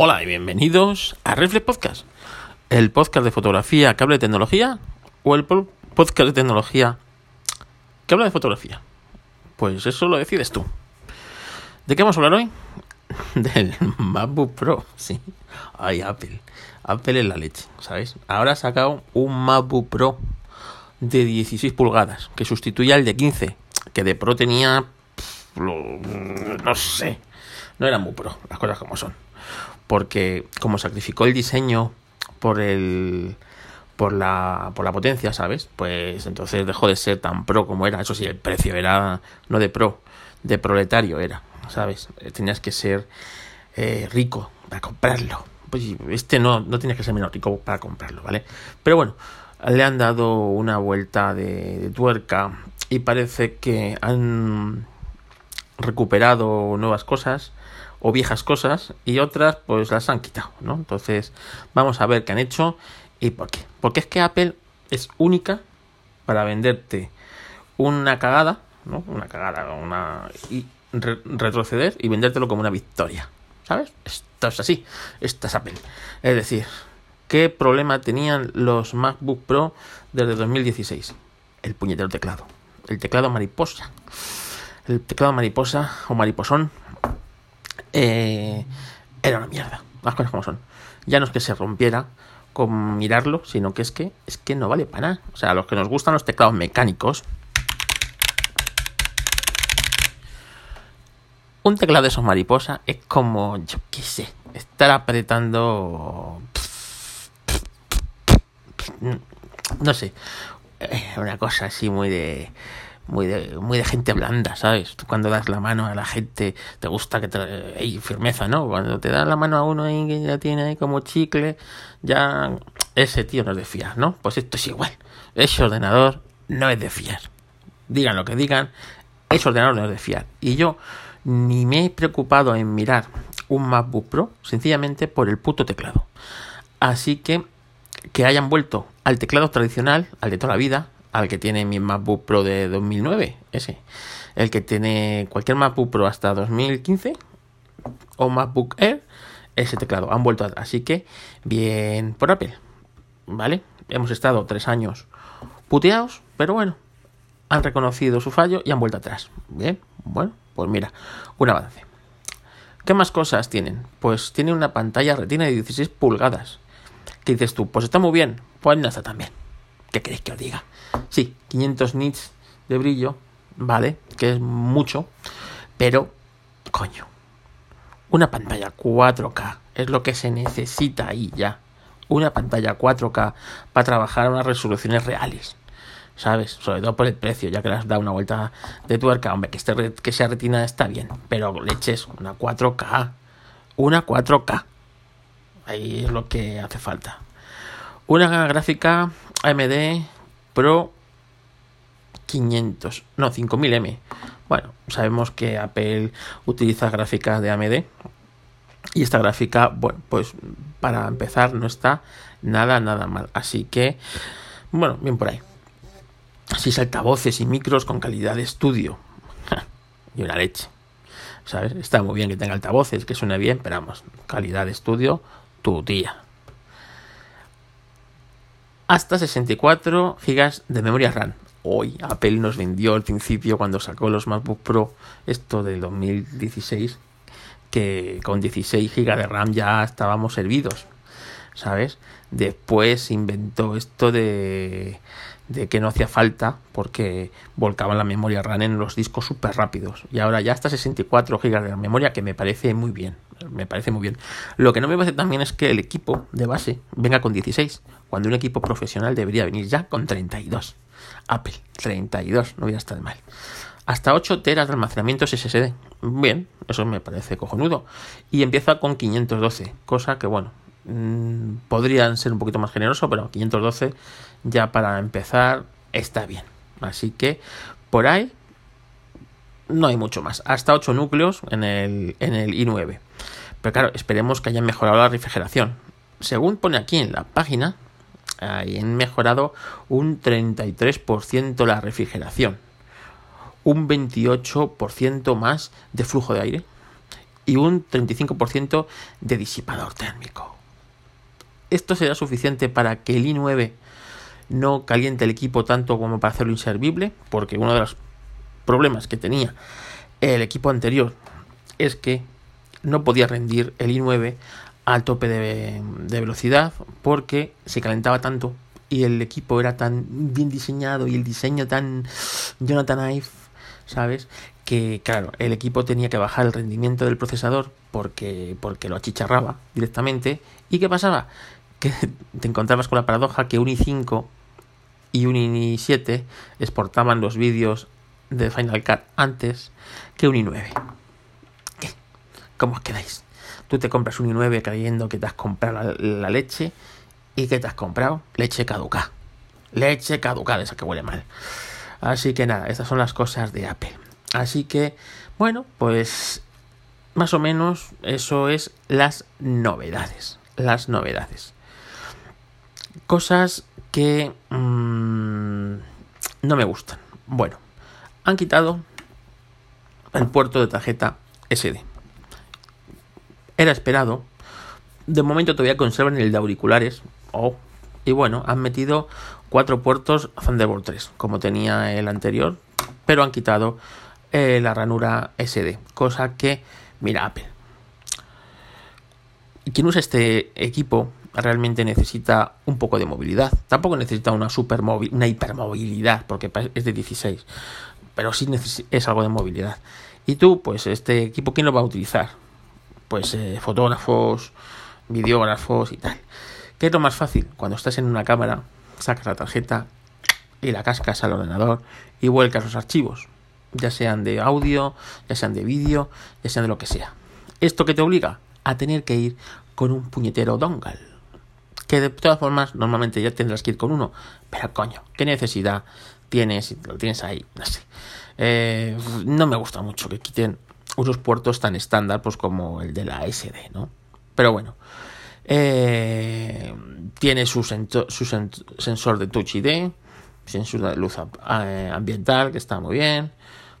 Hola y bienvenidos a Reflex Podcast, el podcast de fotografía que habla de tecnología, o el podcast de tecnología que habla de fotografía. Pues eso lo decides tú. ¿De qué vamos a hablar hoy? Del MacBook Pro, sí. Ay, Apple es la leche, ¿sabéis? Ahora ha sacado un MacBook Pro de 16 pulgadas, que sustituye al de 15, que de Pro tenía... no sé, no era muy Pro, las cosas como son. Porque como sacrificó el diseño por la potencia, ¿sabes? Pues entonces dejó de ser tan Pro como era. Eso sí, el precio era no de Pro, de proletario era, ¿sabes? Tenías que ser rico para comprarlo. Pues este no tenías que ser menos rico para comprarlo, ¿vale? Pero bueno, le han dado una vuelta de tuerca y parece que han recuperado nuevas cosas o viejas cosas, y otras pues las han quitado, ¿no? Entonces vamos a ver qué han hecho y por qué. Porque es que Apple es única para venderte una cagada, ¿no? Y retroceder y vendértelo como una victoria, ¿sabes? Esto es así, esto es Apple. Es decir, ¿qué problema tenían los MacBook Pro desde 2016? El puñetero teclado. El teclado mariposa. El teclado mariposa o mariposón era una mierda, las cosas como son. Ya no es que se rompiera con mirarlo, sino que es que no vale para nada. O sea, a los que nos gustan los teclados mecánicos, un teclado de esos mariposa es como, yo qué sé, estar apretando, no sé, una cosa así muy de gente blanda, ¿sabes? Tú cuando das la mano a la gente te gusta que hay firmeza, ¿no? Cuando te das la mano a uno ahí que ya tiene ahí como chicle, ya ese tío no es de fiar, ¿no? Pues esto es igual. Ese ordenador no es de fiar. Digan lo que digan, ese ordenador no es de fiar. Y yo ni me he preocupado en mirar un MacBook Pro sencillamente por el puto teclado. Así que hayan vuelto al teclado tradicional, al de toda la vida, al que tiene mi MacBook Pro de 2009, ese, el que tiene cualquier MacBook Pro hasta 2015 o MacBook Air, ese teclado, han vuelto atrás. Así que bien por Apple, ¿vale? Hemos estado 3 años puteados, pero bueno, han reconocido su fallo y han vuelto atrás. Bien, bueno, pues mira, un avance. ¿Qué más cosas tienen? Pues tienen una pantalla retina de 16 pulgadas. ¿Qué dices tú? Pues está muy bien, pues no está tan bien. ¿Qué queréis que os diga? Sí, 500 nits de brillo, ¿vale? Que es mucho, pero, coño, una pantalla 4K es lo que se necesita ahí ya. Una pantalla 4K para trabajar a unas resoluciones reales, ¿sabes? Sobre todo por el precio, ya que le has dado una vuelta de tuerca. Hombre, que sea retina está bien, pero leches, una 4K. Una 4K. Ahí es lo que hace falta. Una gráfica AMD Pro 500, no, 5000M. Bueno, sabemos que Apple utiliza gráficas de AMD y esta gráfica, bueno, pues para empezar no está nada mal. Así que, bueno, bien por ahí. 6 altavoces y micros con calidad de estudio. Y una leche, ¿sabes? Está muy bien que tenga altavoces, que suene bien, pero vamos, calidad de estudio, tu tía. Hasta 64 GB de memoria RAM. Hoy Apple nos vendió al principio, cuando sacó los MacBook Pro, esto del 2016, que con 16 GB de RAM ya estábamos servidos, ¿sabes? Después inventó esto de que no hacía falta porque volcaban la memoria RAM en los discos súper rápidos. Y ahora ya hasta 64 GB de memoria, que me parece muy bien. Lo que no me parece también es que el equipo de base venga con 16, cuando un equipo profesional debería venir ya con 32. Apple, 32, no voy a estar mal. Hasta 8 teras de almacenamiento SSD. Bien, eso me parece cojonudo. Y empieza con 512, cosa que, bueno, podrían ser un poquito más generosos, pero 512 ya para empezar está bien. Así que por ahí no hay mucho más. Hasta 8 núcleos en el i9. Pero claro, esperemos que hayan mejorado la refrigeración. Según pone aquí en la página, han mejorado un 33% la refrigeración, un 28% más de flujo de aire y un 35% de disipador térmico. Esto será suficiente para que el i9 no caliente el equipo tanto como para hacerlo inservible, porque uno de los problemas que tenía el equipo anterior es que no podía rendir el i9 al tope de velocidad porque se calentaba tanto y el equipo era tan bien diseñado y el diseño tan Jonathan Ive, ¿sabes? Que claro, el equipo tenía que bajar el rendimiento del procesador porque lo achicharraba directamente. ¿Y qué pasaba? Que te encontrabas con la paradoja que un i5 y un i7 exportaban los vídeos de Final Cut antes que un i9. ¿Qué? ¿Cómo os quedáis? Tú te compras un i9 creyendo que te has comprado la leche. ¿Y qué te has comprado? Leche caduca. Leche caduca, de esa que huele mal. Así que nada, estas son las cosas de Apple. Así que, bueno, pues más o menos eso es las novedades. Las novedades. Cosas que no me gustan. Bueno, han quitado el puerto de tarjeta SD. Era esperado. De momento todavía conservan el de auriculares. Y bueno, han metido 4 puertos Thunderbolt 3, como tenía el anterior, pero han quitado la ranura SD, cosa que, mira, Apple, quien usa este equipo realmente necesita un poco de movilidad. Tampoco necesita una hipermovilidad, porque es de 16, pero sí es algo de movilidad. Y tú, pues este equipo, ¿quién lo va a utilizar? Pues fotógrafos, videógrafos y tal. ¿Qué es lo más fácil? Cuando estás en una cámara, sacas la tarjeta y la cascas al ordenador y vuelcas los archivos, ya sean de audio, ya sean de vídeo, ya sean de lo que sea. ¿Esto qué te obliga? A tener que ir con un puñetero dongle, que de todas formas normalmente ya tendrás que ir con uno, pero coño, ¿qué necesidad tienes? Lo tienes ahí, no sé. No me gusta mucho que quiten unos puertos tan estándar, pues como el de la SD, ¿no? Pero bueno, tiene su sensor de Touch ID, sensor de luz ambiental, que está muy bien.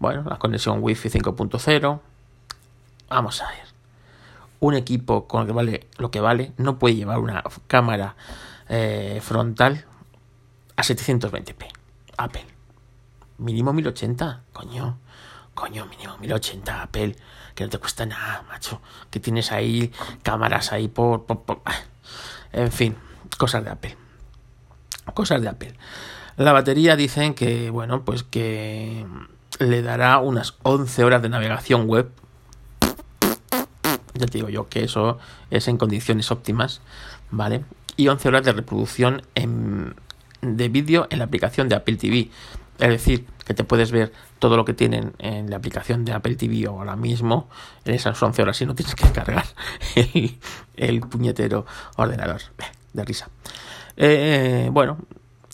Bueno, la conexión WiFi 5.0. Vamos a ver. Un equipo con lo que vale no puede llevar una cámara frontal a 720p. Apple. Mínimo 1080, coño. Coño, mínimo 1080, Apple, que no te cuesta nada, macho, que tienes ahí cámaras ahí por... En fin, cosas de Apple. Cosas de Apple. La batería dicen que, bueno, pues que le dará unas 11 horas de navegación web. Ya te digo yo que eso es en condiciones óptimas, ¿vale? Y 11 horas de reproducción de vídeo en la aplicación de Apple TV. Es decir, que te puedes ver todo lo que tienen en la aplicación de Apple TV ahora mismo en esas 11 horas, si no tienes que cargar el puñetero ordenador. De risa. Bueno,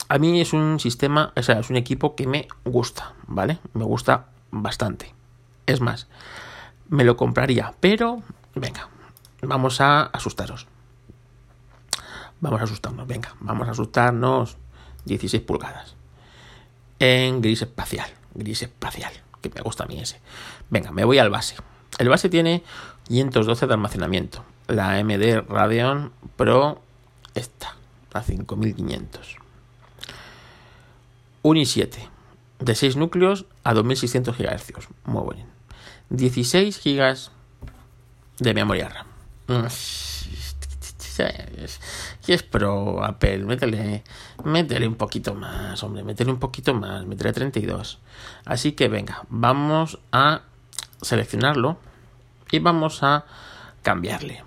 a mí es un sistema, o sea, es un equipo que me gusta, ¿vale? Me gusta bastante. Es más, me lo compraría, pero venga, vamos a asustaros. Vamos a asustarnos, venga, vamos a asustarnos. 16 pulgadas. En gris espacial, que me gusta a mí ese. Venga, me voy al base. El base tiene 512 de almacenamiento. La AMD Radeon Pro está a 5500. Un i7 de 6 núcleos a 2600 GHz. Muy bueno. 16 GB de memoria RAM. Si es pro, Apple, métele un poquito más, hombre, métele 32. Así que venga, vamos a seleccionarlo y vamos a cambiarle.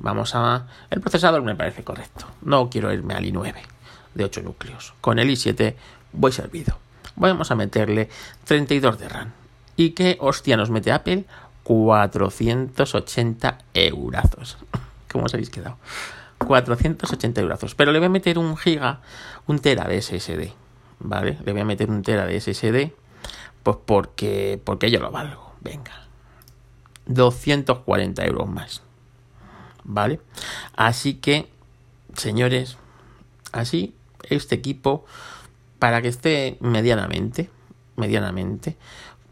El procesador me parece correcto, no quiero irme al i9 de 8 núcleos. Con el i7 voy servido. Vamos a meterle 32 de RAM. ¿Y qué hostia nos mete Apple? 480 eurazos. ¿Cómo os habéis quedado? 480 euros, pero le voy a meter un tera de SSD, ¿vale? Le voy a meter un tera de SSD, pues porque yo lo valgo, venga, 240 euros más, ¿vale? Así que, señores, así, este equipo, para que esté medianamente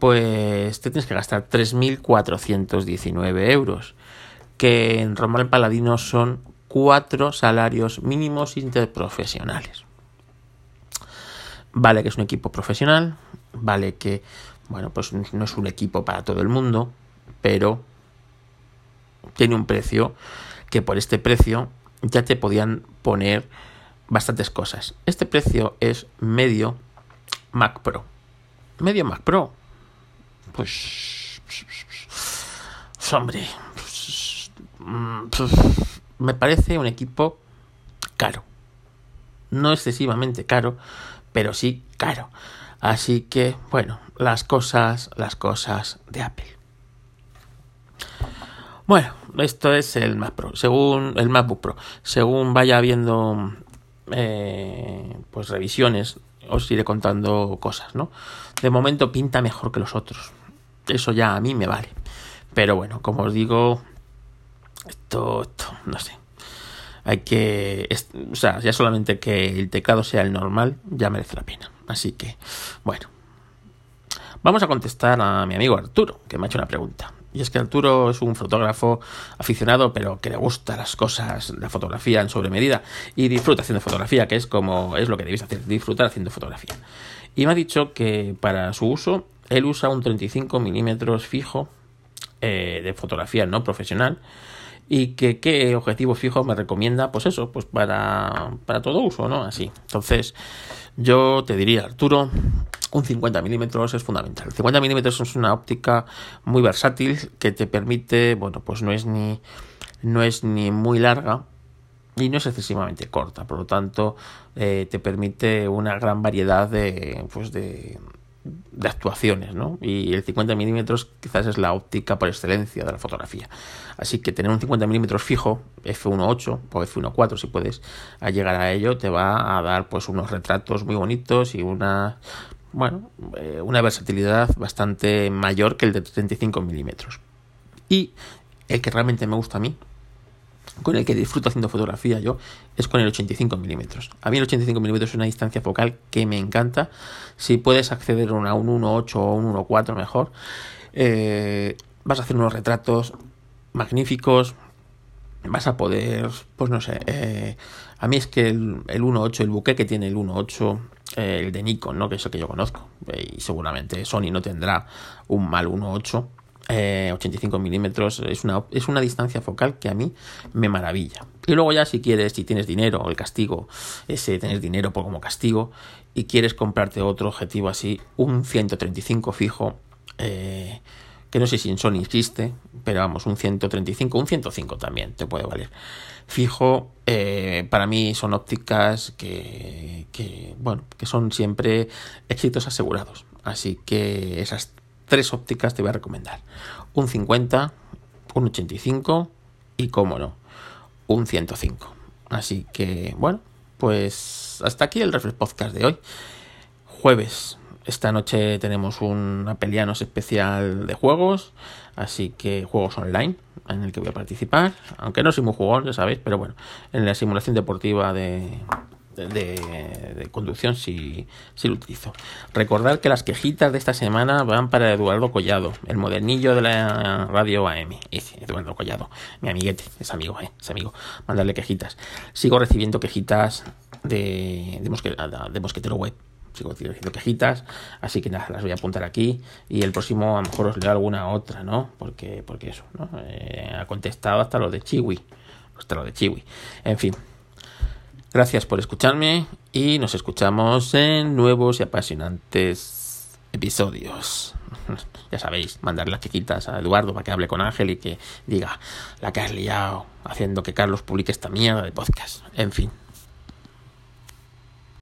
pues te tienes que gastar 3.419 euros, que en Román Paladino son 4 salarios mínimos interprofesionales. Vale que es un equipo profesional, vale que, bueno, pues no es un equipo para todo el mundo, pero tiene un precio que por este precio ya te podían poner bastantes cosas. Este precio es medio Mac Pro. Medio Mac Pro. Pues hombre, me parece un equipo caro. No excesivamente caro, pero sí caro. Así que, bueno, las cosas de Apple. Bueno, esto es el Mac Pro, según el MacBook Pro. Según vaya viendo pues revisiones, os iré contando cosas, ¿no? De momento pinta mejor que los otros. Eso ya a mí me vale. Pero bueno, como os digo, esto no sé. Ya solamente que el teclado sea el normal ya merece la pena. Así que, bueno, vamos a contestar a mi amigo Arturo, que me ha hecho una pregunta. Y es que Arturo es un fotógrafo aficionado, pero que le gusta las cosas, la fotografía en sobremedida, y disfruta haciendo fotografía, que es como es lo que debéis hacer, disfrutar haciendo fotografía. Y me ha dicho que para su uso, él usa un 35 milímetros fijo de fotografía no profesional. Y que qué objetivos fijos me recomienda, pues eso, pues para todo uso, ¿no? Así. Entonces, yo te diría, Arturo, un 50 milímetros es fundamental. El 50 milímetros es una óptica muy versátil que te permite, bueno, pues no es ni muy larga y no es excesivamente corta. Por lo tanto, te permite una gran variedad de actuaciones, ¿no? Y el 50 milímetros quizás es la óptica por excelencia de la fotografía. Así que tener un 50 milímetros fijo, f1.8 o f1.4 si puedes, a llegar a ello te va a dar pues unos retratos muy bonitos y una versatilidad bastante mayor que el de 35 milímetros. Y el que realmente me gusta a mí, con el que disfruto haciendo fotografía yo, es con el 85 milímetros. A mí el 85 milímetros es una distancia focal que me encanta. Si puedes acceder a un 1.8 o un 1.4 mejor, vas a hacer unos retratos magníficos, vas a poder, pues no sé, a mí es que el 1.8, el bouquet que tiene el 1.8, el de Nikon, ¿no? Que es el que yo conozco, y seguramente Sony no tendrá un mal 1.8, 85 milímetros es una distancia focal que a mí me maravilla. Y luego ya si tienes dinero, el castigo, ese tener dinero como castigo, y quieres comprarte otro objetivo así, un 135 fijo, que no sé si en Sony existe, pero vamos, un 135, un 105 también te puede valer. Fijo, para mí son ópticas que son siempre éxitos asegurados. Así que esas tres ópticas te voy a recomendar: un 50, un 85 y, cómo no, un 105. Así que, bueno, pues hasta aquí el Reflex Podcast de hoy. Jueves, esta noche tenemos una Pelianos especial de juegos, así que juegos online en el que voy a participar. Aunque no soy muy jugador, ya sabéis, pero bueno, en la simulación deportiva de conducción sí lo utilizo. Recordad que las quejitas de esta semana van para Eduardo Collado, el modernillo de la radio AM. Eduardo Collado, mi amiguete, es amigo. Mandarle quejitas. Sigo recibiendo quejitas de Mosquetero Web. Sigo recibiendo quejitas, así que nada, las voy a apuntar aquí y el próximo a lo mejor os leo alguna otra, ¿no? Porque eso, ¿no? Ha contestado hasta los de Chiwi. En fin. Gracias por escucharme y nos escuchamos en nuevos y apasionantes episodios. Ya sabéis, mandar las quejitas a Eduardo para que hable con Ángel y que diga la que has liado haciendo que Carlos publique esta mierda de podcast. En fin.